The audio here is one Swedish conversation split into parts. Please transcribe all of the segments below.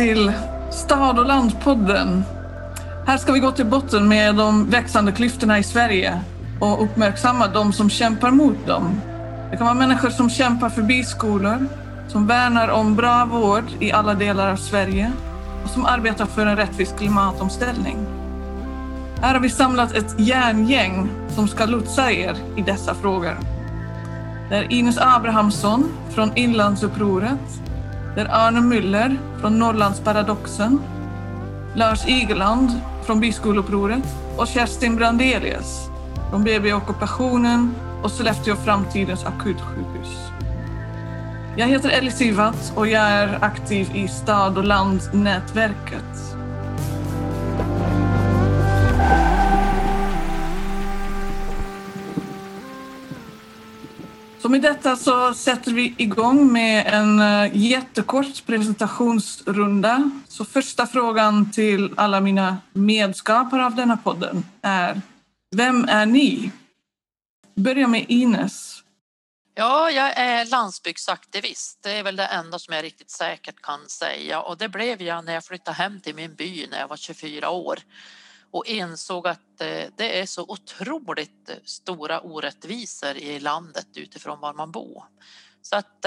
till Stad och landpodden. Här ska vi gå till botten med de växande klyftorna i Sverige och uppmärksamma de som kämpar mot dem. Det kan vara människor som kämpar för biskolor, som värnar om bra vård i alla delar av Sverige och som arbetar för en rättvis klimatomställning. Här har vi samlat ett järngäng som ska lotsa er i dessa frågor. Det är Ines Abrahamsson från Inlandsupproret. Det är Arne Müller från Norrlandsparadoxen. Lars Igeland från biskolupproret och Kerstin Brandelius från BB ockupationen och Sollefteå framtidens akutsjukhus. Jag heter Elisivat och jag är aktiv i stad- och landsnätverket. Så med detta så sätter vi igång med en jättekort presentationsrunda. Så första frågan till alla mina medskapare av denna podden är: vem är ni? Börja med Ines. Ja, jag är landsbygdsaktivist. Det är väl det enda som jag riktigt säkert kan säga. Och det blev jag när jag flyttade hem till min by när jag var 24 år. Och insåg att det är så otroligt stora orättvisor i landet utifrån var man bor. Så att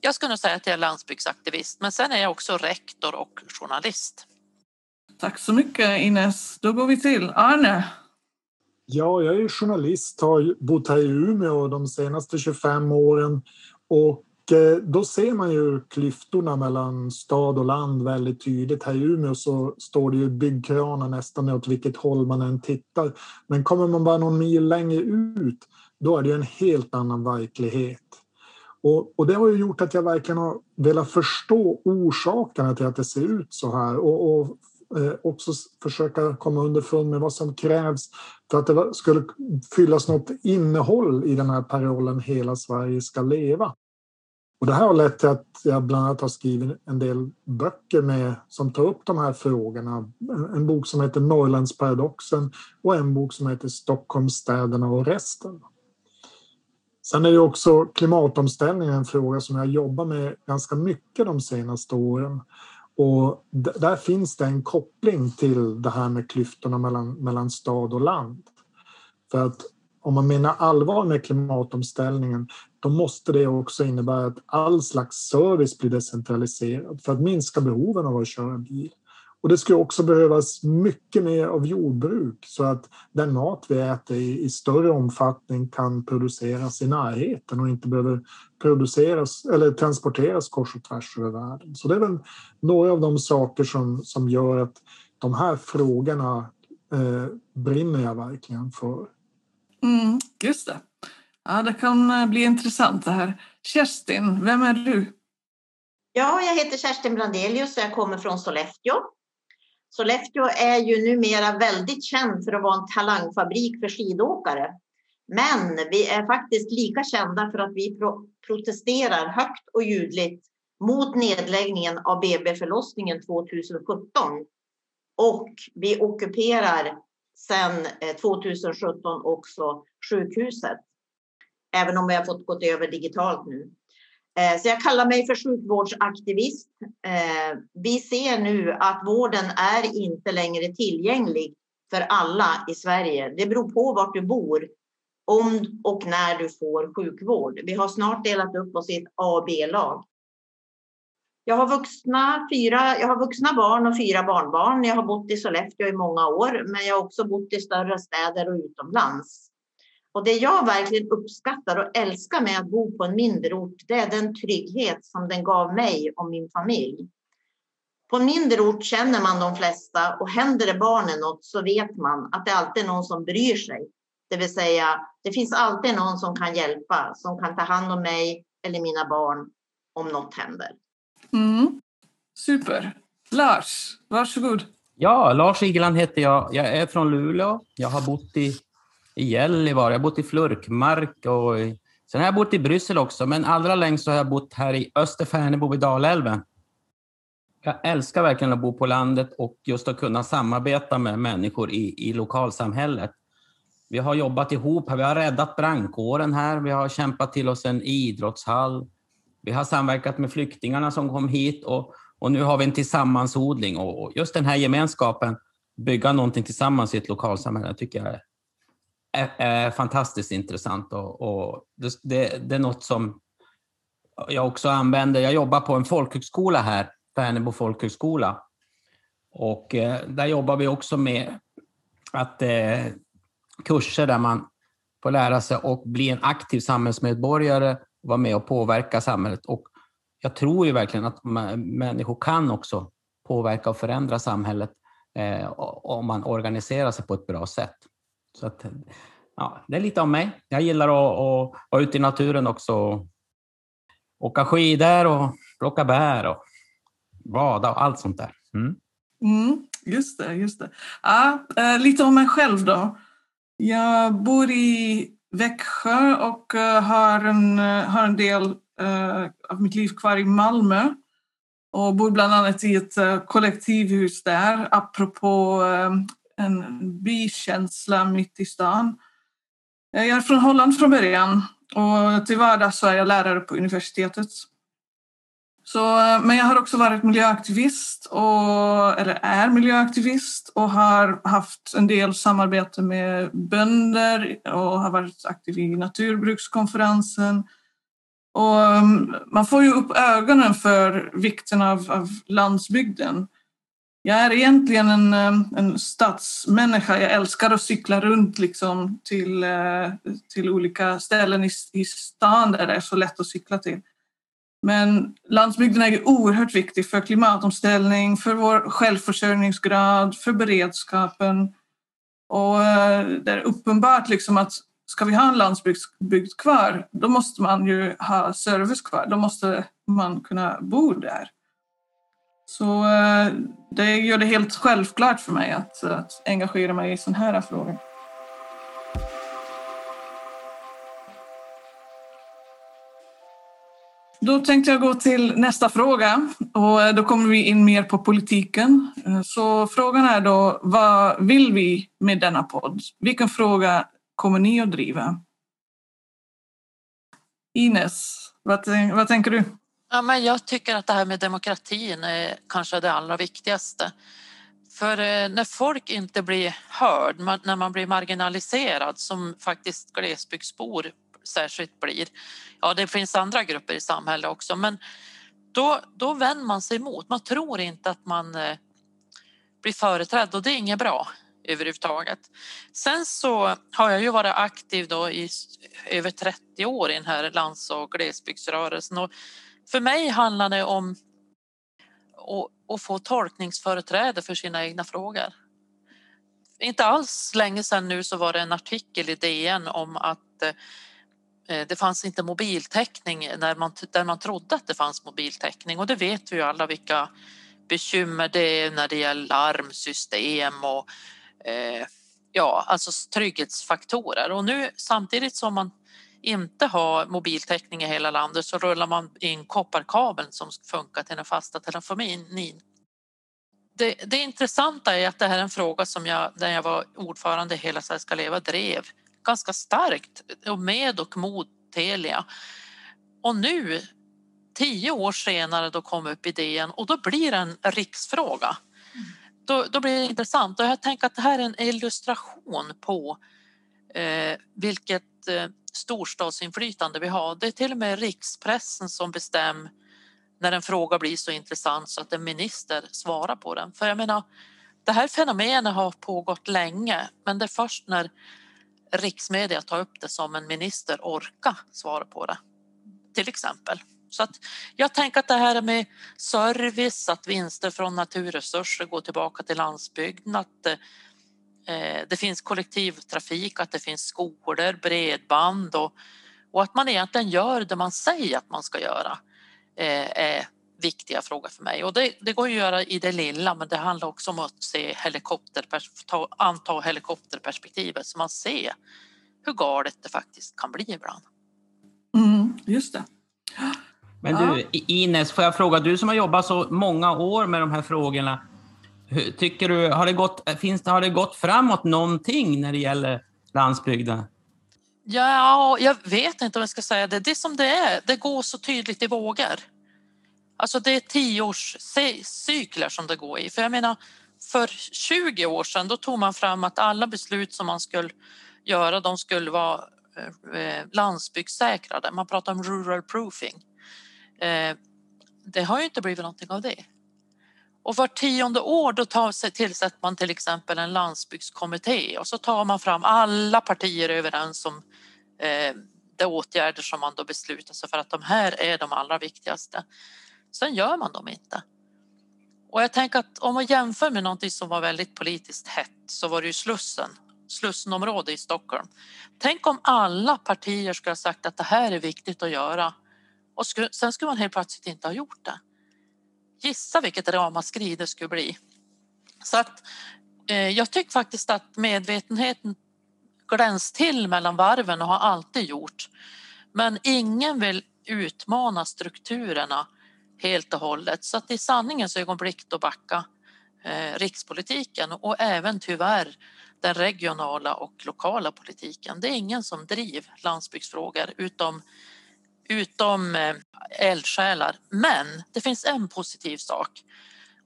jag skulle säga att jag är landsbygdsaktivist. Men sen är jag också rektor och journalist. Tack så mycket Ines. Då går vi till Arne. Ja, jag är journalist, har bott här i Umeå de senaste 25 åren. Och då ser man ju klyftorna mellan stad och land väldigt tydligt. Här i Umeå så står det ju byggkranar nästan åt vilket håll man än tittar. Men kommer man bara någon mil längre ut, då är det ju en helt annan verklighet. Och det har ju gjort att jag verkligen har velat förstå orsakerna till att det ser ut så här. Och också försöka komma underfund med vad som krävs för att det skulle fyllas något innehåll i den här parollen Hela Sverige ska leva. Och det här har lett till att jag bland annat har skrivit en del böcker som tar upp de här frågorna. En bok som heter Norrlandsparadoxen och en bok som heter Stockholms städerna och resten. Sen är ju också klimatomställningen en fråga som jag jobbar med ganska mycket de senaste åren. Och där finns det en koppling till det här med klyftorna mellan stad och land. För att om man menar allvar med klimatomställningen, då måste det också innebära att all slags service blir decentraliserad för att minska behoven av att köra bil. Och det skulle också behövas mycket mer av jordbruk så att den mat vi äter i större omfattning kan produceras i närheten och inte behöver produceras eller transporteras kors och tvärs över världen. Så det är väl några av de saker som gör att de här frågorna brinner jag verkligen för. Mm, just det. Ja, det kan bli intressant det här. Kerstin, vem är du? Ja, jag heter Kerstin Brandelius och jag kommer från Sollefteå. Sollefteå är ju numera väldigt känd för att vara en talangfabrik för skidåkare. Men vi är faktiskt lika kända för att vi protesterar högt och ljudligt mot nedläggningen av BB-förlossningen 2017. Och vi ockuperar sedan 2017 också sjukhuset. Även om vi har fått gå över digitalt nu. Så jag kallar mig för sjukvårdsaktivist. Vi ser nu att vården är inte längre tillgänglig för alla i Sverige. Det beror på vart du bor, om och när du får sjukvård. Vi har snart delat upp oss i ett A- och B-lag. Jag har vuxna barn och 4 barnbarn. Jag har bott i Sollefteå i många år, men jag har också bott i större städer och utomlands. Och det jag verkligen uppskattar och älskar med att bo på en mindre ort, det är den trygghet som den gav mig och min familj. På en mindre ort känner man de flesta och händer det barnen något så vet man att det alltid är någon som bryr sig. Det vill säga, det finns alltid någon som kan hjälpa, som kan ta hand om mig eller mina barn om något händer. Mm. Super. Lars, varsågod. Ja, Lars Igeland heter jag. Jag är från Luleå. Jag har bott i Gällivare, jag har bott i Flurkmark och sen har jag bott i Bryssel också, men allra längst så har jag bott här i Österfärnebo vid Dalälven. Jag älskar verkligen att bo på landet och just att kunna samarbeta med människor i lokalsamhället. Vi har jobbat ihop här, vi har räddat brandkåren här, vi har kämpat till oss en idrottshall. Vi har samverkat med flyktingarna som kom hit och Och nu har vi en tillsammansodling och just den här gemenskapen, bygga någonting tillsammans i ett lokalsamhälle, tycker jag är fantastiskt intressant. Och det är något som jag också använder. Jag jobbar på en folkhögskola här, Färnebo folkhögskola. Och där jobbar vi också med att kurser där man får lära sig och bli en aktiv samhällsmedborgare, vara med och påverka samhället. Och jag tror ju verkligen att människor kan också påverka och förändra samhället om man organiserar sig på ett bra sätt. Så att, ja, det är lite om mig. Jag gillar att vara ute i naturen också. Åka skidor och plocka bär och bada och allt sånt där. Mm. Mm, just det, just det. Ja, lite om mig själv då. Jag bor i Växjö och har en del av mitt liv kvar i Malmö och bor bland annat i ett kollektivhus där, apropå en bykänsla mitt i stan. Jag är från Holland från början och till vardags så är jag lärare på universitetet. Så, men jag har också varit miljöaktivist eller är miljöaktivist och har haft en del samarbete med bönder och har varit aktiv i naturbrukskonferensen. Och man får ju upp ögonen för vikten av landsbygden. Jag är egentligen en stadsmänniska. Jag älskar att cykla runt liksom till olika ställen i stan där det är så lätt att cykla till. Men landsbygden är ju oerhört viktig för klimatomställning, för vår självförsörjningsgrad, för beredskapen. Och det är uppenbart liksom att ska vi ha en landsbygd kvar, då måste man ju ha service kvar. Då måste man kunna bo där. Så det gör det helt självklart för mig att engagera mig i sån här frågor. Då tänkte jag gå till nästa fråga och då kommer vi in mer på politiken. Så frågan är då, vad vill vi med denna podd? Vilken fråga kommer ni att driva? Ines, vad tänker du? Ja, men jag tycker att det här med demokratin är kanske det allra viktigaste. För när folk inte blir hörd, när man blir marginaliserad som faktiskt glesbygdsbor särskilt blir. Ja, det finns andra grupper i samhället också, men då vänder man sig emot. Man tror inte att man blir företrädd och det är inget bra överhuvudtaget. Sen så har jag ju varit aktiv då i över 30 år i den här lands- och glesbygdsrörelsen och för mig handlar det om att få tolkningsföreträde för sina egna frågor. Inte alls länge sedan nu så var det en artikel i DN om att det fanns inte mobiltäckning där man trodde att det fanns mobiltäckning och det vet vi ju alla vilka bekymmer det är när det gäller larmsystem och alltså trygghetsfaktorer. Och nu samtidigt som man inte har mobiltäckning i hela landet så rullar man in kopparkabeln som funkar till den fasta telefonin. Det intressanta är att det här är en fråga som jag när jag var ordförande i hela Svenska Leva drev ganska starkt och med och mot Telia. Och nu 10 år senare då kom upp idén och då blir det en riksfråga. Mm. Då blir det intressant och jag tänker att det här är en illustration på vilket storstadsinflytande vi har. Det är till och med rikspressen som bestämmer när en fråga blir så intressant så att en minister svarar på den. För jag menar, det här fenomenet har pågått länge men det är först när riksmedia tar upp det som en minister orkar svara på det till exempel. Så att jag tänker att det här med service, att vinster från naturresurser går tillbaka till landsbygden, att det finns kollektivtrafik, att det finns skolor, bredband och att man egentligen gör det man säger att man ska göra är viktiga frågor för mig. Och det går ju att göra i det lilla men det handlar också om att se anta helikopterperspektivet så man ser hur galet det faktiskt kan bli ibland. Mm, just det. Men du Ines, får jag fråga, du som har jobbat så många år med de här frågorna, tycker du, har det gått framåt någonting när det gäller landsbygden? Ja, jag vet inte om jag ska säga det. Det som det är, det går så tydligt i vågor. Alltså det är 10-årscykler som det går i. För jag menar, för 20 år sedan då tog man fram att alla beslut som man skulle göra, de skulle vara landsbygdssäkrade. Man pratar om rural proofing. Det har ju inte blivit någonting av det. Och var 10:e år då tillsätter man till exempel en landsbygdskommitté och så tar man fram alla partier överens om de åtgärder som man då beslutar sig för att de här är de allra viktigaste. Sen gör man dem inte. Och jag tänker att om man jämför med någonting som var väldigt politiskt hett så var det ju Slussenområdet i Stockholm. Tänk om alla partier skulle ha sagt att det här är viktigt att göra och sen skulle man helt plötsligt inte ha gjort det. Gissa vilket ramaskri det skulle bli. Så att jag tycker faktiskt att medvetenheten gräns till mellan varven och har alltid gjort. Men ingen vill utmana strukturerna helt och hållet. Så att i sanningens ögonblick då backa rikspolitiken och även tyvärr den regionala och lokala politiken. Det är ingen som driver landsbygdsfrågor utom eldsjälar. Men det finns en positiv sak.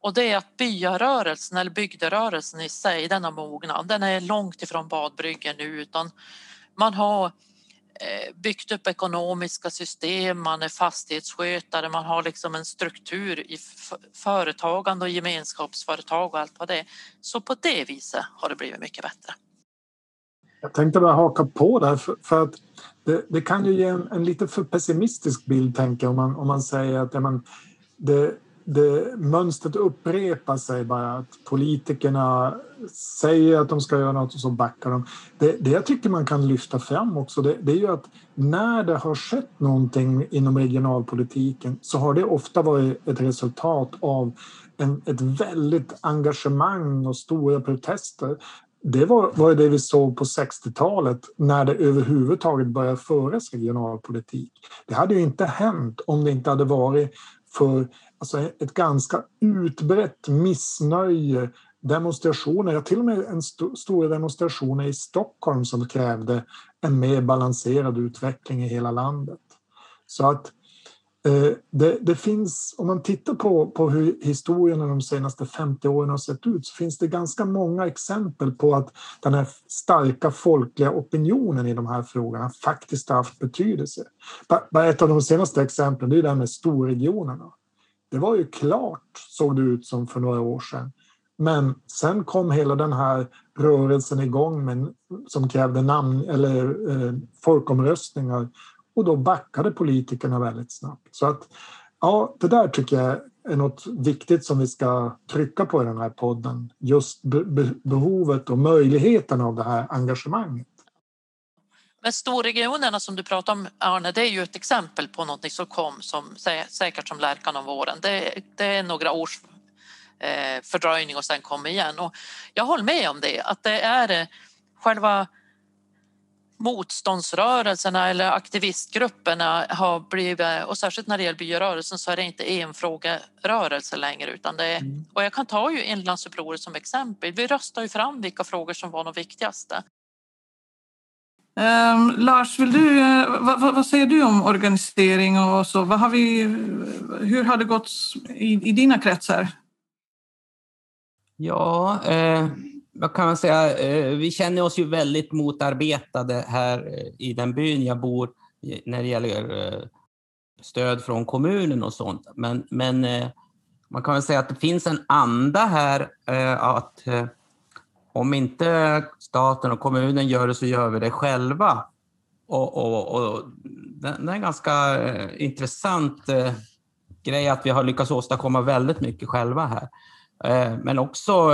Och det är att byarörelsen eller bygderörelsen i sig, den har mognat. Den är långt ifrån badbryggen nu utan man har byggt upp ekonomiska system, man är fastighetsskötare, man har liksom en struktur i företagande och gemenskapsföretag och allt vad det är. Så på det viset har det blivit mycket bättre. Jag tänkte bara haka på där för att det kan ju ge en lite för pessimistisk bild tänker om man säger att det mönstret upprepar sig bara att politikerna säger att de ska göra något och så backar de. Det jag tycker man kan lyfta fram också det är ju att när det har skett någonting inom regionalpolitiken så har det ofta varit ett resultat av ett väldigt engagemang och stora protester. Det var det vi såg på 60-talet när det överhuvudtaget började föras regionalpolitik. Det hade ju inte hänt om det inte hade varit för alltså ett ganska utbrett missnöje, demonstrationer. Jag till och med en stora demonstration i Stockholm som krävde en mer balanserad utveckling i hela landet. Så att det finns, om man tittar på hur historien de senaste 50 åren har sett ut, så finns det ganska många exempel på att den här starka folkliga opinionen i de här frågorna faktiskt har haft betydelse. Bara ett av de senaste exemplen, det är det här med storregionerna. Det var ju klart, såg det ut som för några år sedan. Men sen kom hela den här rörelsen igång som krävde namn eller folkomröstningar. Och då backade politikerna väldigt snabbt. Så att, ja, det där tycker jag är något viktigt som vi ska trycka på i den här podden. Just behovet och möjligheten av det här engagemanget. Men storregionerna som du pratar om, Arne, det är ju ett exempel på något som kom som, säkert som lärkan om våren. Det är några års fördröjning och sen kom igen. Och jag håller med om det, att det är själva motståndsrörelserna eller aktivistgrupperna har blivit, och särskilt när det gäller byrörelsen så är det inte en frågerörelse längre utan det är, och jag kan ta ju Inlandsupproret som exempel. Vi röstar ju fram vilka frågor som var de viktigaste. Lars, vill du, vad säger du om organisering och så? Hur har det gått i dina kretsar? Ja, vad kan man säga? Vi känner oss ju väldigt motarbetade här i den byn jag bor när det gäller stöd från kommunen och sånt. Men man kan väl säga att det finns en anda här att om inte staten och kommunen gör det så gör vi det själva. Och det är en ganska intressant grej att vi har lyckats åstadkomma väldigt mycket själva här. Men också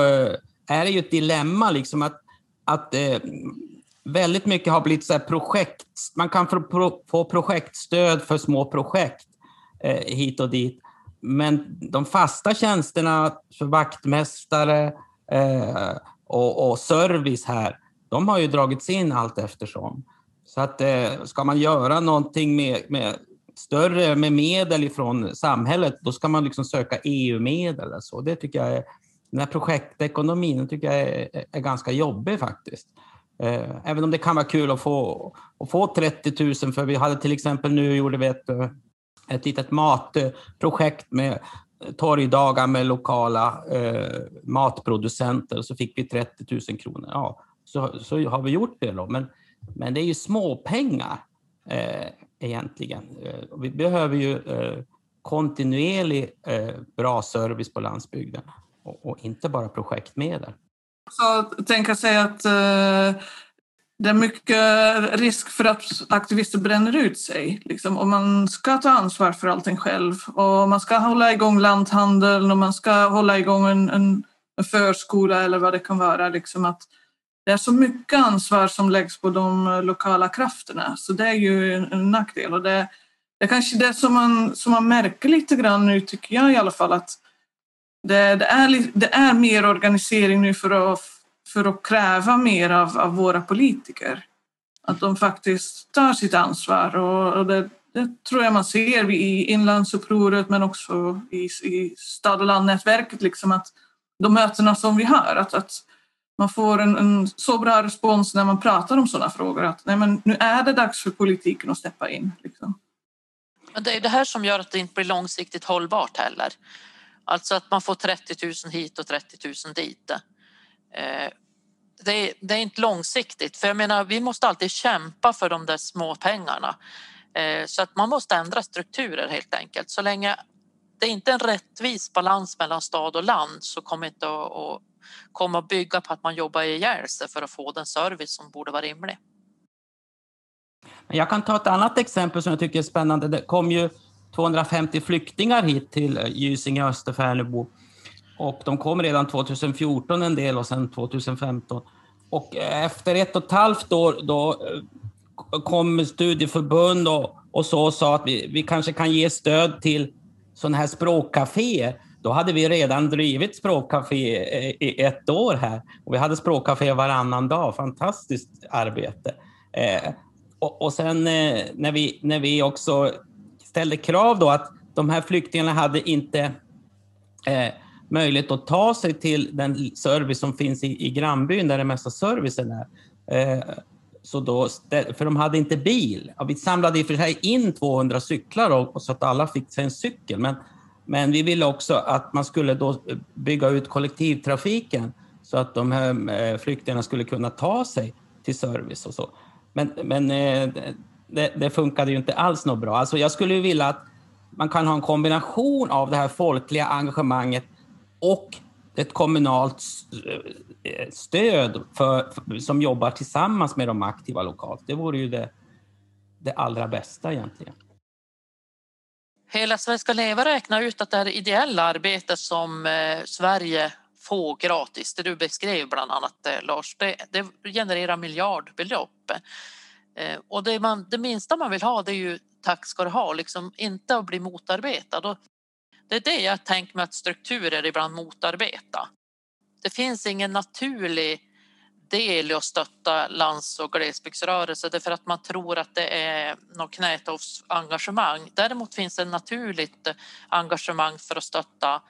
är det ju ett dilemma liksom att väldigt mycket har blivit så här projekt. Man kan få projektstöd för små projekt hit och dit. Men de fasta tjänsterna för vaktmästare och service här, de har ju dragits in allt eftersom. Så att ska man göra någonting med medel ifrån samhället, då ska man liksom söka EU-medel och så. Det tycker jag är, den här projektekonomin tycker jag är ganska jobbig faktiskt. Även om det kan vara kul att få 30 000, för vi hade till exempel nu gjorde vi ett ett litet matprojekt med torgdagar med lokala matproducenter, så fick vi 30 000 kronor. Ja, så har vi gjort det då. Men det är ju småpengar egentligen. Vi behöver ju kontinuerlig bra service på landsbygden och inte bara projektmedel. Så tänka sig att det är mycket risk för att aktivister bränner ut sig. Liksom. Och man ska ta ansvar för allting själv. Och man ska hålla igång lanthandeln och man ska hålla igång en förskola eller vad det kan vara. Liksom. Att det är så mycket ansvar som läggs på de lokala krafterna. Så det är ju en nackdel. Och det är kanske det som man märker lite grann nu, tycker jag i alla fall. Att det är mer organisering nu för att kräva mer av våra politiker. Att de faktiskt tar sitt ansvar. Och det tror jag man ser i Inlandsupproret, men också i stad och landsnätverket. Liksom, att de mötena som vi har, att man får en så bra respons när man pratar om sådana frågor. Att nej, men nu är det dags för politiken att steppa in. Liksom. Men det är det här som gör att det inte blir långsiktigt hållbart heller. Alltså att man får 30 000 hit och 30 000 dit. Det är inte långsiktigt, för jag menar, vi måste alltid kämpa för de där små pengarna, så att man måste ändra strukturer helt enkelt. Så länge det inte är en rättvis balans mellan stad och land, så kommer inte att komma bygga på att man jobbar ihjäl sig för att få den service som borde vara rimlig. Jag kan ta ett annat exempel som jag tycker är spännande. Det kom ju 250 flyktingar hit till Gysinge och Österfärnebo. Och de kom redan 2014 en del och sen 2015. Och efter 1,5 år då kom studieförbund och så sa att vi kanske kan ge stöd till sådana här språkcaféer. Då hade vi redan drivit språkcafé i 1 år här. Och vi hade språkcafé varannan dag. Fantastiskt arbete. Och sen när vi också ställde krav då att de här flyktingarna hade inte... möjligt att ta sig till den service som finns i grannbyn där det mesta servicen är. Så då, för de hade inte bil. Ja, vi samlade i och för sig in 200 cyklar så att alla fick sig en cykel. Men vi ville också att man skulle då bygga ut kollektivtrafiken så att de här flyktingarna skulle kunna ta sig till service och så. Men det funkade ju inte alls något bra. Alltså jag skulle ju vilja att man kan ha en kombination av det här folkliga engagemanget och ett kommunalt stöd som jobbar tillsammans med de aktiva lokalt. Det vore ju det allra bästa egentligen. Hela Svenska Leva räknar ut att det här ideella arbetet som Sverige får gratis, det du beskrev bland annat Lars, det genererar miljardbelopp. Och det minsta man vill ha, det är ju tack ska du ha, liksom, inte att bli motarbetad. Och det är det jag tänker med att strukturer ibland motarbeta. Det finns ingen naturlig del i att stötta lands- och glesbygdsrörelser därför att man tror att det är något knätofs engagemang. Däremot finns det naturligt engagemang för att stötta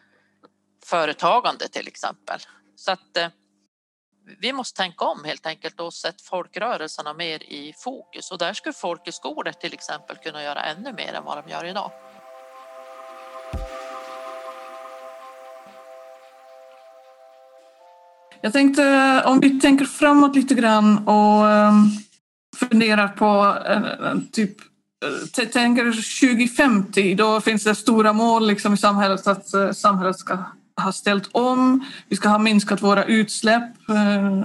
företagande till exempel. Så att vi måste tänka om helt enkelt och sätta folkrörelserna mer i fokus. Och där skulle folkhögskolor till exempel kunna göra ännu mer än vad de gör idag. Jag tänkte, om vi tänker framåt lite grann och funderar på typ tänker 2050, då finns det stora mål liksom i samhället, att samhället ska ha ställt om, vi ska ha minskat våra utsläpp,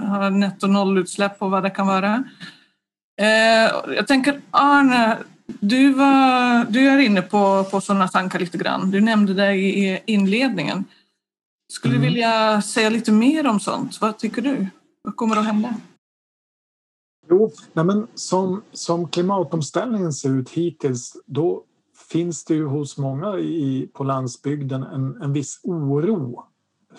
ha netto nollutsläpp och vad det kan vara. Jag tänker Arne, du är inne på sådana tankar lite grann. Du nämnde det i inledningen. Skulle du vilja säga lite mer om sånt? Vad tycker du? Vad kommer att hända? Jo, nej men som klimatomställningen ser ut hittills, då finns det ju hos många på landsbygden en viss oro.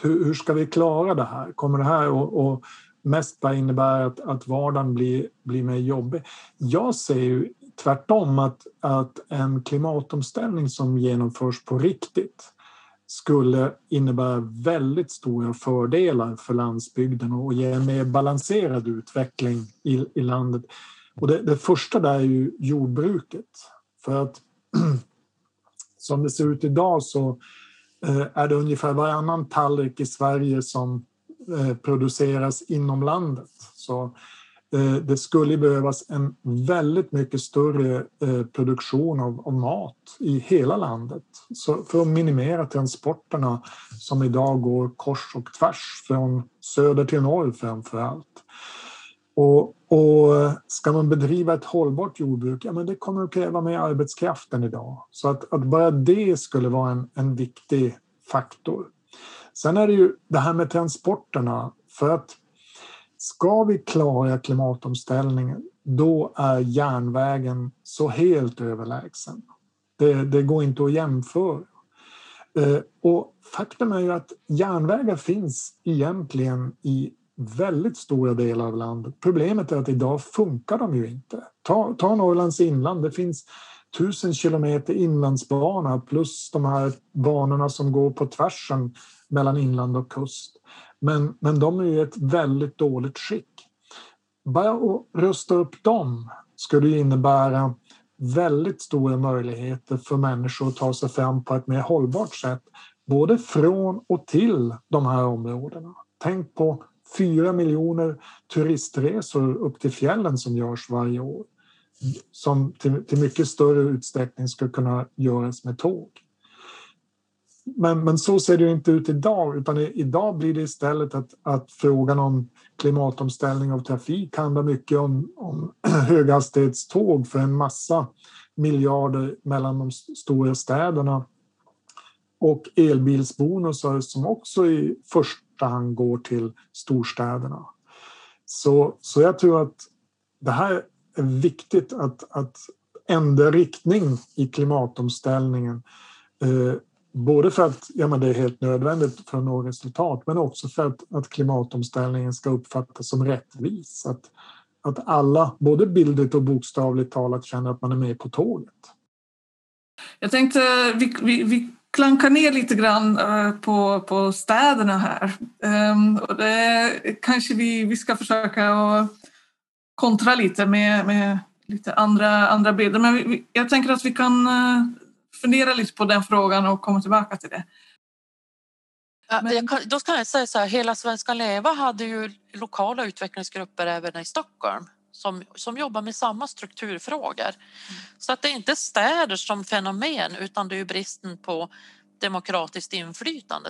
Hur ska vi klara det här? Kommer det här och mest bara innebära att vardagen blir mer jobbig? Jag ser ju tvärtom att en klimatomställning som genomförs på riktigt skulle innebära väldigt stora fördelar för landsbygden och ge en mer balanserad utveckling i landet. Och det första där är ju jordbruket. För att Som det ser ut idag så är det ungefär varannan tallrik i Sverige som produceras inom landet. Så det skulle behövas en väldigt mycket större produktion av mat i hela landet. Så för att minimera transporterna som idag går kors och tvärs från söder till norr framförallt. Och ska man bedriva ett hållbart jordbruk, ja, men det kommer att kräva mer arbetskraften idag. Så att bara det skulle vara en viktig faktor. Sen är det ju det här med transporterna, för att ska vi klara klimatomställningen, då är järnvägen så helt överlägsen. Det går inte att jämföra. Och faktum är ju att järnvägar finns egentligen i väldigt stora delar av landet. Problemet är att idag funkar de ju inte. Ta Norrlands inland. Det finns 1000 kilometer inlandsbana plus de här banorna som går på tvärsen mellan inland och kust. Men de är ju i ett väldigt dåligt skick. Bara att rusta upp dem skulle innebära väldigt stora möjligheter för människor att ta sig fram på ett mer hållbart sätt. Både från och till de här områdena. Tänk på 4 miljoner turistresor upp till fjällen som görs varje år. Som till mycket större utsträckning skulle kunna göras med tåg. Men så ser det ju inte ut idag, utan idag blir det istället att frågan om klimatomställning av trafik handlar mycket om höghastighetståg för en massa miljarder mellan de stora städerna och elbilsbonusar som också i första hand går till storstäderna. Så jag tror att det här är viktigt att ändra riktning i klimatomställningen. Både för att det är helt nödvändigt för att nå resultat, men också för att klimatomställningen ska uppfattas som rättvis. Att alla, både bildligt och bokstavligt talat, känner att man är med på tåget. Jag tänkte, vi klankar ner lite grann på städerna här. Och det kanske vi ska försöka att kontra lite med lite andra bilder. Men jag tänker att vi kan fundera lite på den frågan och komma tillbaka till det. Men då kan jag säga så här, hela Svenska Leva hade ju lokala utvecklingsgrupper även i Stockholm som jobbar med samma strukturfrågor. Mm. Så att det är inte städer som fenomen, utan det är ju bristen på demokratiskt inflytande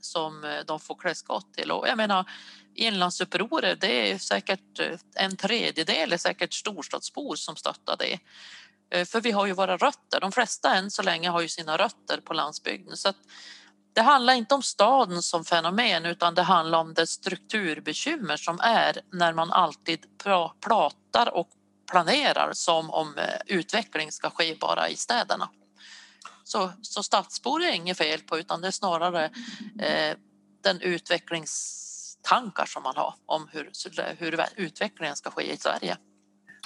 som de får klä skott till. Och jag menar, inlandsupproret, det är säkert 1/3 är säkert storstadsbor som stöttar det. För vi har ju våra rötter. De flesta än så länge har ju sina rötter på landsbygden. Så att det handlar inte om staden som fenomen, utan det handlar om det strukturbekymmer som är när man alltid pratar och planerar som om utveckling ska ske bara i städerna. Så stadsbor är inget fel på, utan det är snarare den utvecklingstankar som man har om hur utvecklingen ska ske i Sverige.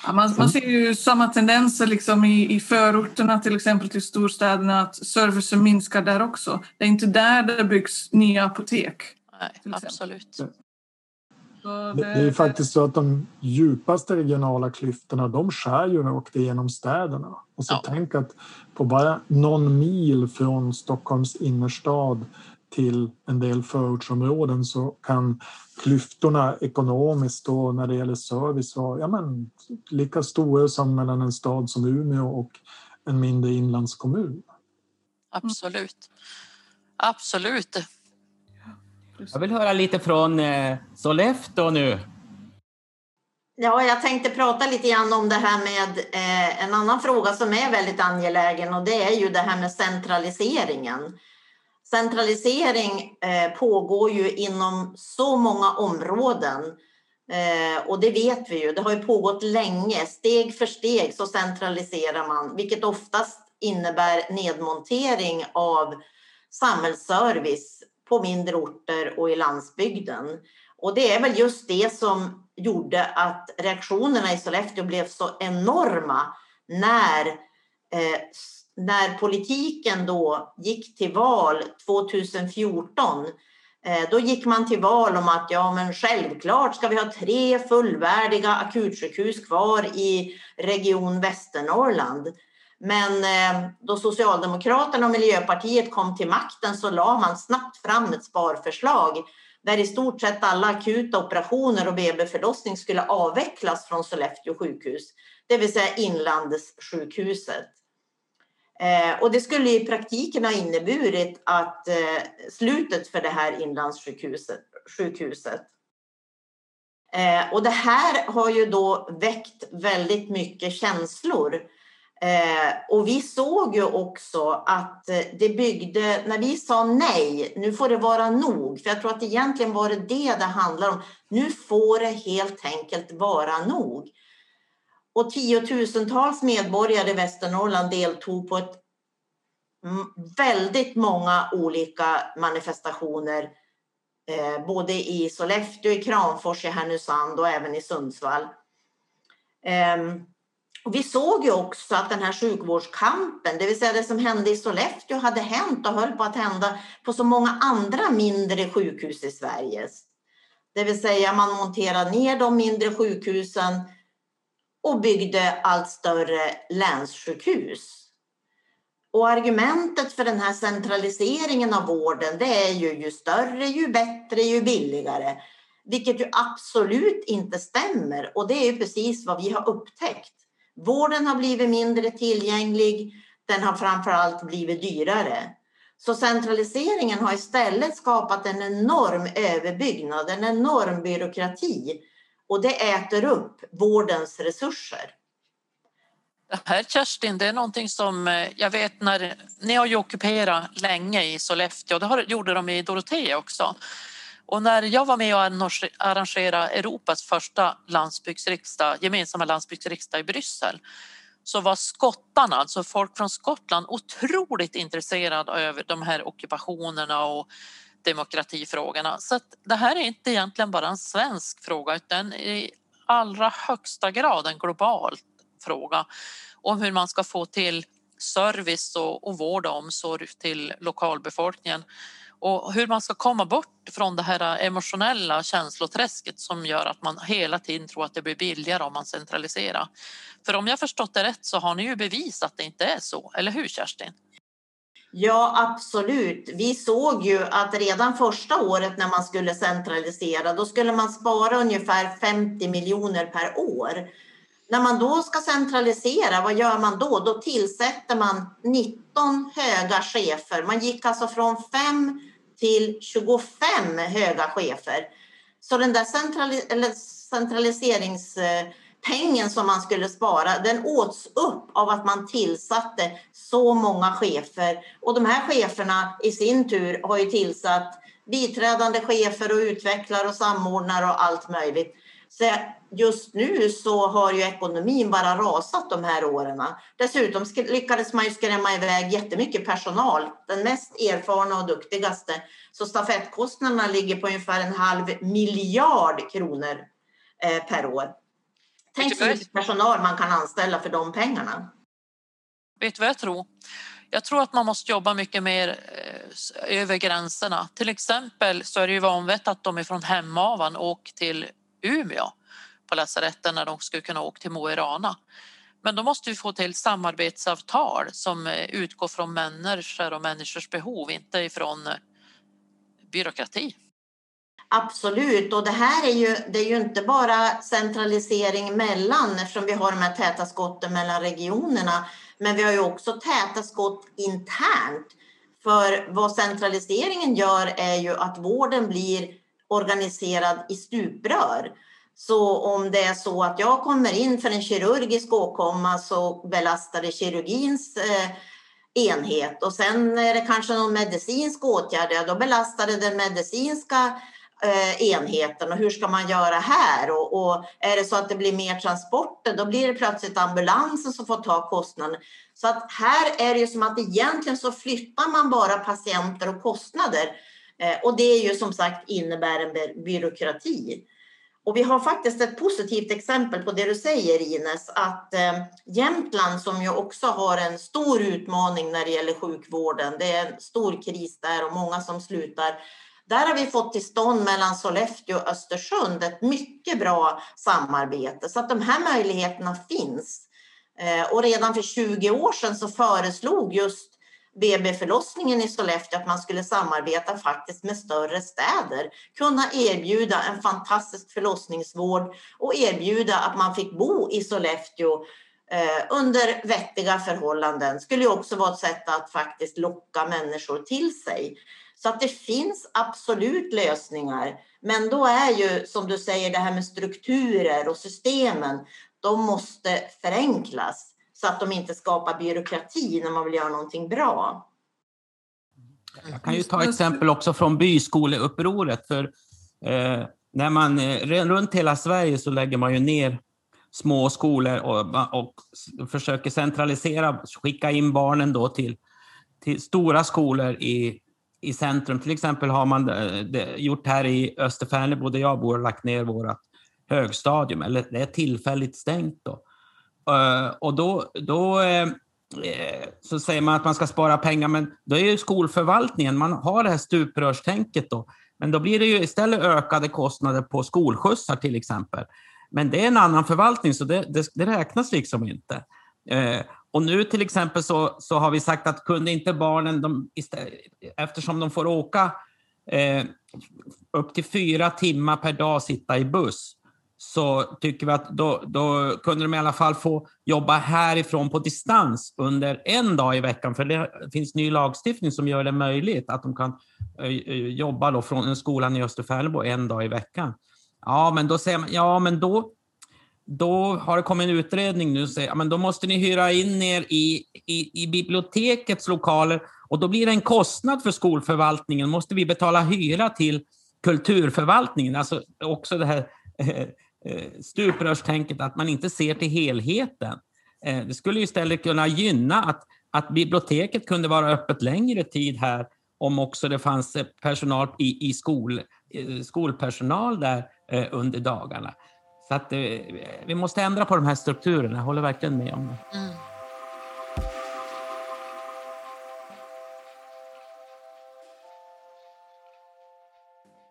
Ja, man ser ju samma tendenser liksom i förorterna, till exempel till storstäderna, att servicen minskar där också. Det är inte där det byggs nya apotek. Nej, absolut. Det är faktiskt så att de djupaste regionala klyftorna, de skär ju rakt igenom städerna. Och så tänk att på bara någon mil från Stockholms innerstad till en del förortsområden så kan klyftorna ekonomiskt och när det gäller service vara lika stora som mellan en stad som Umeå och en mindre inlandskommun. Absolut. Jag vill höra lite från Sollefteå nu. Ja, jag tänkte prata lite grann om det här med en annan fråga som är väldigt angelägen, och det är ju det här med centraliseringen. Centralisering pågår ju inom så många områden, och det vet vi ju. Det har ju pågått länge. Steg för steg så centraliserar man, vilket oftast innebär nedmontering av samhällsservice på mindre orter och i landsbygden. Och det är väl just det som gjorde att reaktionerna i Sollefteå blev så enorma när politiken då gick till val 2014, då gick man till val om att självklart ska vi ha 3 fullvärdiga akutsjukhus kvar i region Västernorrland. Men då Socialdemokraterna och Miljöpartiet kom till makten så la man snabbt fram ett sparförslag där i stort sett alla akuta operationer och BB-förlossning skulle avvecklas från Sollefteå sjukhus, det vill säga inlandssjukhuset. Och det skulle i praktiken ha inneburit att slutet för det här inlandssjukhuset. Och det här har ju då väckt väldigt mycket känslor. Och vi såg ju också att det byggde, när vi sa nej, nu får det vara nog. För jag tror att egentligen var det handlar om. Nu får det helt enkelt vara nog. Och tiotusentals medborgare i Västernorrland deltog på ett väldigt många olika manifestationer. Både i Sollefteå, i Kramfors, i Härnösand och även i Sundsvall. Vi såg ju också att den här sjukvårdskampen, det vill säga det som hände i Sollefteå, hade hänt och höll på att hända på så många andra mindre sjukhus i Sverige. Det vill säga man monterade ner de mindre sjukhusen och byggde allt större länssjukhus. Och argumentet för den här centraliseringen av vården, det är ju större, ju bättre, ju billigare. Vilket ju absolut inte stämmer, och det är ju precis vad vi har upptäckt. Vården har blivit mindre tillgänglig, den har framförallt blivit dyrare. Så centraliseringen har istället skapat en enorm överbyggnad, en enorm byråkrati. Och det äter upp vårdens resurser. Det här, Kerstin, det är någonting som jag vet när ni har ju ockuperat länge i Sollefteå. Det gjorde de i Dorothea också. Och när jag var med och arrangerade Europas första landsbygdsriksdag, gemensamma landsbygdsriksdag i Bryssel, så var skottarna, alltså folk från Skottland, otroligt intresserade över de här ockupationerna och demokratifrågorna. Så att det här är inte egentligen bara en svensk fråga utan i allra högsta grad en global fråga om hur man ska få till service och vård och omsorg till lokalbefolkningen. Och hur man ska komma bort från det här emotionella känsloträsket som gör att man hela tiden tror att det blir billigare om man centraliserar. För om jag förstått det rätt så har ni ju bevisat att det inte är så. Eller hur, Kerstin? Ja, absolut. Vi såg ju att redan första året när man skulle centralisera, då skulle man spara ungefär 50 miljoner per år. När man då ska centralisera, vad gör man då? Då tillsätter man 19 höga chefer. Man gick alltså från 5 till 25 höga chefer. Så den där centraliseringspengen som man skulle spara, den åts upp av att man tillsatte så många chefer. Och de här cheferna i sin tur har ju tillsatt biträdande chefer och utvecklare och samordnare och allt möjligt. Så just nu så har ju ekonomin bara rasat de här åren. Dessutom lyckades man ju skrämma iväg jättemycket personal. Den mest erfarna och duktigaste. Så stafettkostnaderna ligger på ungefär 1,5 miljard kronor per år. Tänk så mycket personal man kan anställa för de pengarna. Vet du vad jag tror? Jag tror att man måste jobba mycket mer över gränserna. Till exempel så är det ju vanvett att de är från Hemavan och till Umeå på lasaretten när de skulle kunna åka till Mo i Rana. Men då måste vi få till samarbetsavtal som utgår från människor och människors behov, inte ifrån byråkrati. Absolut, och det här är ju inte bara centralisering mellan, eftersom vi har de här täta skotten mellan regionerna, men vi har ju också täta skott internt. För vad centraliseringen gör är ju att vården blir organiserad i stuprör. Så om det är så att jag kommer in för en kirurgisk åkomma så belastar det kirurgins enhet. Och sen är det kanske någon medicinsk åtgärd, ja, då belastar det den medicinska enheten. Och hur ska man göra här? Och är det så att det blir mer transporter, då blir det plötsligt ambulansen som får ta kostnaden. Så att här är det ju som att egentligen så flyttar man bara patienter och kostnader. Och det är ju som sagt innebär en byråkrati. Och vi har faktiskt ett positivt exempel på det du säger, Ines, att Jämtland, som ju också har en stor utmaning när det gäller sjukvården, det är en stor kris där och många som slutar. Där har vi fått till stånd mellan Sollefteå och Östersund ett mycket bra samarbete, så att de här möjligheterna finns. Och redan för 20 år sedan så föreslog just BB-förlossningen i Sollefteå att man skulle samarbeta faktiskt med större städer. Kunna erbjuda en fantastisk förlossningsvård och erbjuda att man fick bo i Sollefteå under vettiga förhållanden. Skulle ju också vara ett sätt att faktiskt locka människor till sig. Så att det finns absolut lösningar. Men då är ju, som du säger, det här med strukturer och systemen. De måste förenklas så att de inte skapar byråkrati när man vill göra någonting bra. Jag kan ju ta exempel också från byskoleupproret. För när man runt hela Sverige så lägger man ju ner små skolor och försöker centralisera, skicka in barnen då till stora skolor i centrum. Till exempel har man gjort här i Österfärnebo där jag bor, lagt ner vårat högstadium, eller det är tillfälligt stängt då. Och då så säger man att man ska spara pengar, men då är ju skolförvaltningen, man har det här stuprörstänket då, men då blir det ju istället ökade kostnader på skolskjutsar till exempel. Men det är en annan förvaltning så det räknas liksom inte. Och nu till exempel så har vi sagt att kunde inte barnen, eftersom de får åka upp till 4 timmar per dag sitta i buss, så tycker vi att då kunde de i alla fall få jobba härifrån på distans under en dag i veckan. För det finns ny lagstiftning som gör det möjligt att de kan jobba då från skolan i Österfärnebo en dag i veckan. Ja, men då säger man, då har det kommit en utredning nu. Säger, ja, men då måste ni hyra in er i bibliotekets lokaler. Och då blir det en kostnad för skolförvaltningen. Måste vi betala hyra till kulturförvaltningen? Alltså också det här stuprörstänket att man inte ser till helheten. Det skulle ju istället kunna gynna att biblioteket kunde vara öppet längre tid här om också det fanns personal i skolpersonal där under dagarna. Så att vi måste ändra på de här strukturerna, jag håller verkligen med om det. Mm.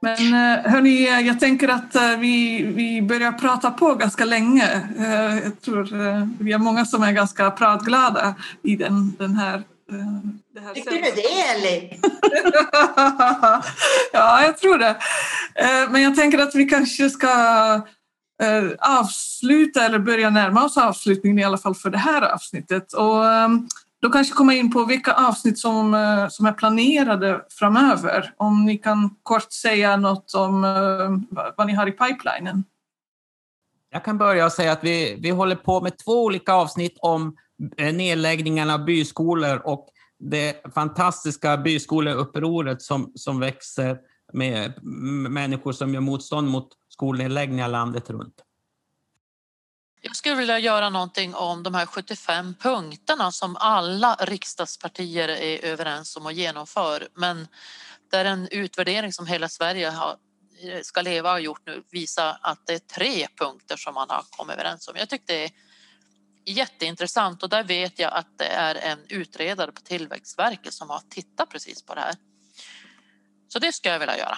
Men hörni, jag tänker att vi börjar prata på ganska länge. Jag tror vi är många som är ganska pratglada i den här... Tyckte du det, Elin? Ja, jag tror det. Men jag tänker att vi kanske ska avsluta eller börja närma oss avslutningen i alla fall för det här avsnittet. Och då kanske komma in på vilka avsnitt som är planerade framöver. Om ni kan kort säga något om vad ni har i pipelinen. Jag kan börja säga att vi håller på med 2 olika avsnitt om nedläggningarna av byskolor och det fantastiska byskoleupproret som växer med människor som gör motstånd mot skolnedläggningar landet runt. Jag skulle vilja göra någonting om de här 75 punkterna som alla riksdagspartier är överens om och genomför. Men där en utvärdering som hela Sverige ska leva har gjort nu visar att det är 3 punkter som man har kommit överens om. Jag tycker det är jätteintressant och där vet jag att det är en utredare på Tillväxtverket som har tittat precis på det här. Så det ska jag vilja göra.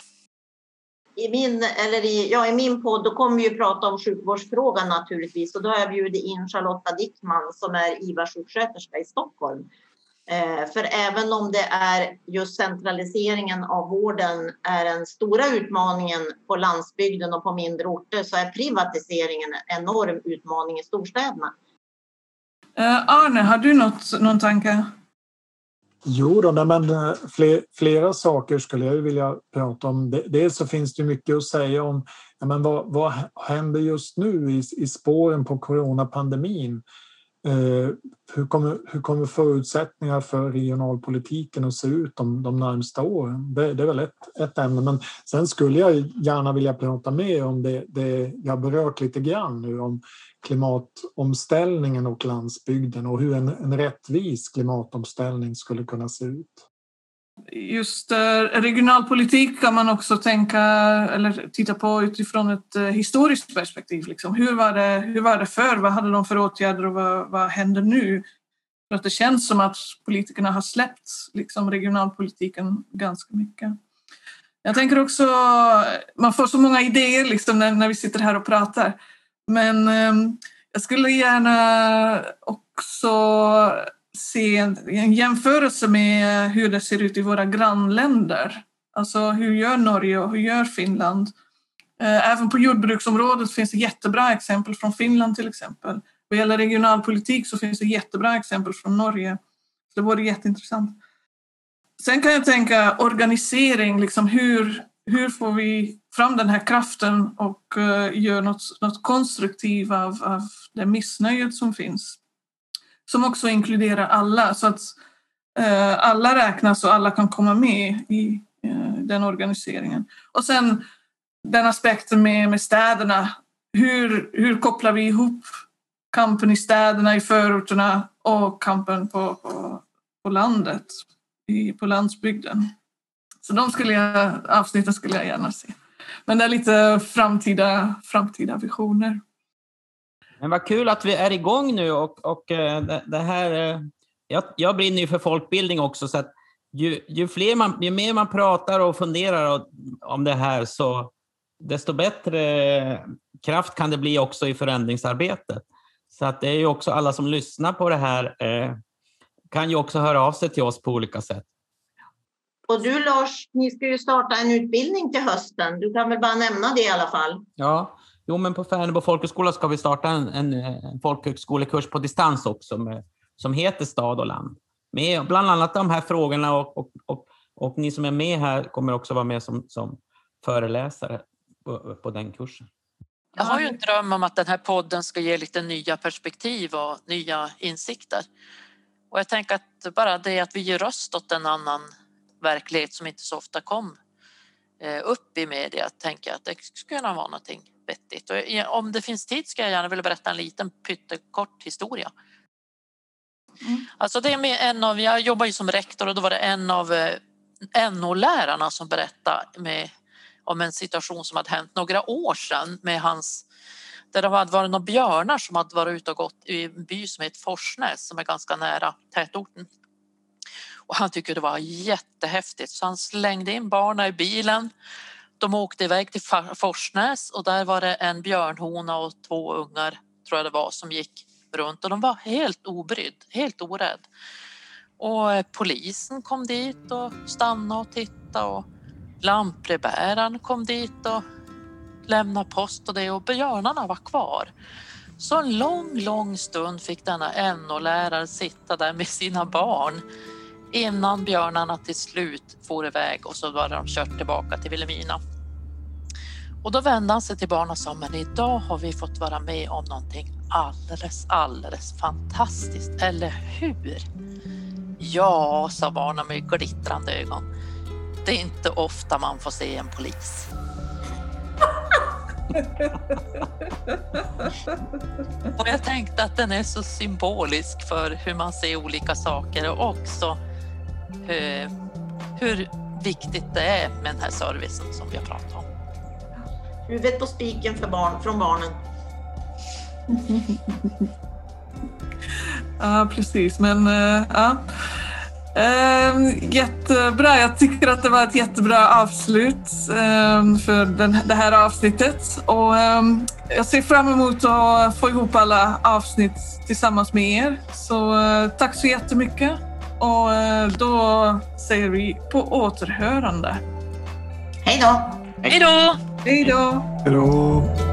I min podd då kommer vi ju prata om sjukvårdsfrågan naturligtvis och då har jag bjudit in Charlotta Dickman som är IVA-sjuksköterska i Stockholm. För även om det är just centraliseringen av vården är den stora utmaningen på landsbygden och på mindre orter så är privatiseringen en enorm utmaning i storstäderna. Arne, har du någon tanke? Jo då, men flera saker skulle jag vilja prata om. Dels så finns det mycket att säga om men vad händer just nu i spåren på coronapandemin? Hur kommer förutsättningar för regionalpolitiken att se ut de närmsta åren? Det är väl ett ämne, men sen skulle jag gärna vilja prata mer om det jag berört lite grann nu om klimatomställningen och landsbygden och hur en rättvis klimatomställning skulle kunna se ut. Just regionalpolitik kan man också tänka eller titta på utifrån ett historiskt perspektiv. Liksom. Hur var det förr? Vad hade de för åtgärder och vad händer nu? För att det känns som att politikerna har släppt liksom, regionalpolitiken ganska mycket. Jag tänker också, man får så många idéer liksom, när vi sitter här och pratar. Men jag skulle gärna också se en jämförelse med hur det ser ut i våra grannländer. Alltså hur gör Norge och hur gör Finland? Även på jordbruksområdet finns det jättebra exempel från Finland till exempel. Vad gäller regionalpolitik så finns det jättebra exempel från Norge. Det vore jätteintressant. Sen kan jag tänka organisering, liksom hur får vi fram den här kraften och gör något konstruktivt av det missnöjet som finns. Som också inkluderar alla så att alla räknas och alla kan komma med i den organiseringen. Och sen den aspekten med städerna. Hur kopplar vi ihop kampen i städerna, i förorterna och kampen på landet, på landsbygden. Så de avsnitten skulle jag gärna se. Men det är lite framtida visioner. Men vad kul att vi är igång nu och det här... Jag brinner ju för folkbildning också, så att ju mer man pratar och funderar om det här, så desto bättre kraft kan det bli också i förändringsarbetet. Så att det är ju också alla som lyssnar på det här kan ju också höra av sig till oss på olika sätt. Och du Lars, ni ska ju starta en utbildning till hösten. Du kan väl bara nämna det i alla fall. Ja, jo, men på Färnebo folkhögskola ska vi starta en folkhögskolekurs på distans också som heter Stad och land. Med bland annat de här frågorna och ni som är med här kommer också vara med som föreläsare på den kursen. Jag har ju en dröm om att den här podden ska ge lite nya perspektiv och nya insikter. Och jag tänker att bara det att vi ger röst åt en annan verklighet som inte så ofta kom upp i media, tänker jag att det skulle kunna vara någonting vettigt. Och om det finns tid ska jag gärna vilja berätta en liten pyttekort historia. Mm. Alltså det är med jag jobbar ju som rektor och då var det en av NO-lärarna som berättade om en situation som hade hänt några år sedan där det hade varit några björnar som hade varit ute och gått i en by som heter Forsnäs som är ganska nära tätorten. Och han tyckte det var jättehäftigt så han slängde in barnen i bilen. De åkte iväg till Forsnäs och där var det en björnhona och två ungar tror jag det var som gick runt och de var helt obrydd, helt orädd. Och polisen kom dit och stannade och tittade och lantbrevbäraren kom dit och lämnade post och det och björnarna var kvar. Så en lång stund fick denna NO-lärare sitta där med sina barn innan björnarna till slut for iväg och så var de kört tillbaka till Vilhelmina. Och då vände han sig till barnen och sa, men idag har vi fått vara med om någonting alldeles fantastiskt, eller hur? Ja, sa barnen med glittrande ögon. Det är inte ofta man får se en polis. Och jag tänkte att den är så symbolisk för hur man ser olika saker och också hur viktigt det är med den här servicen som vi har pratat om. Huvudet på spiken från barnen. Ja, precis. Men ja... Jättebra, jag tycker att det var ett jättebra avslut för det här avsnittet och jag ser fram emot att få ihop alla avsnitt tillsammans med er, så tack så jättemycket och då säger vi på återhörande. Hej då! Hej då! Hej då! Hej då!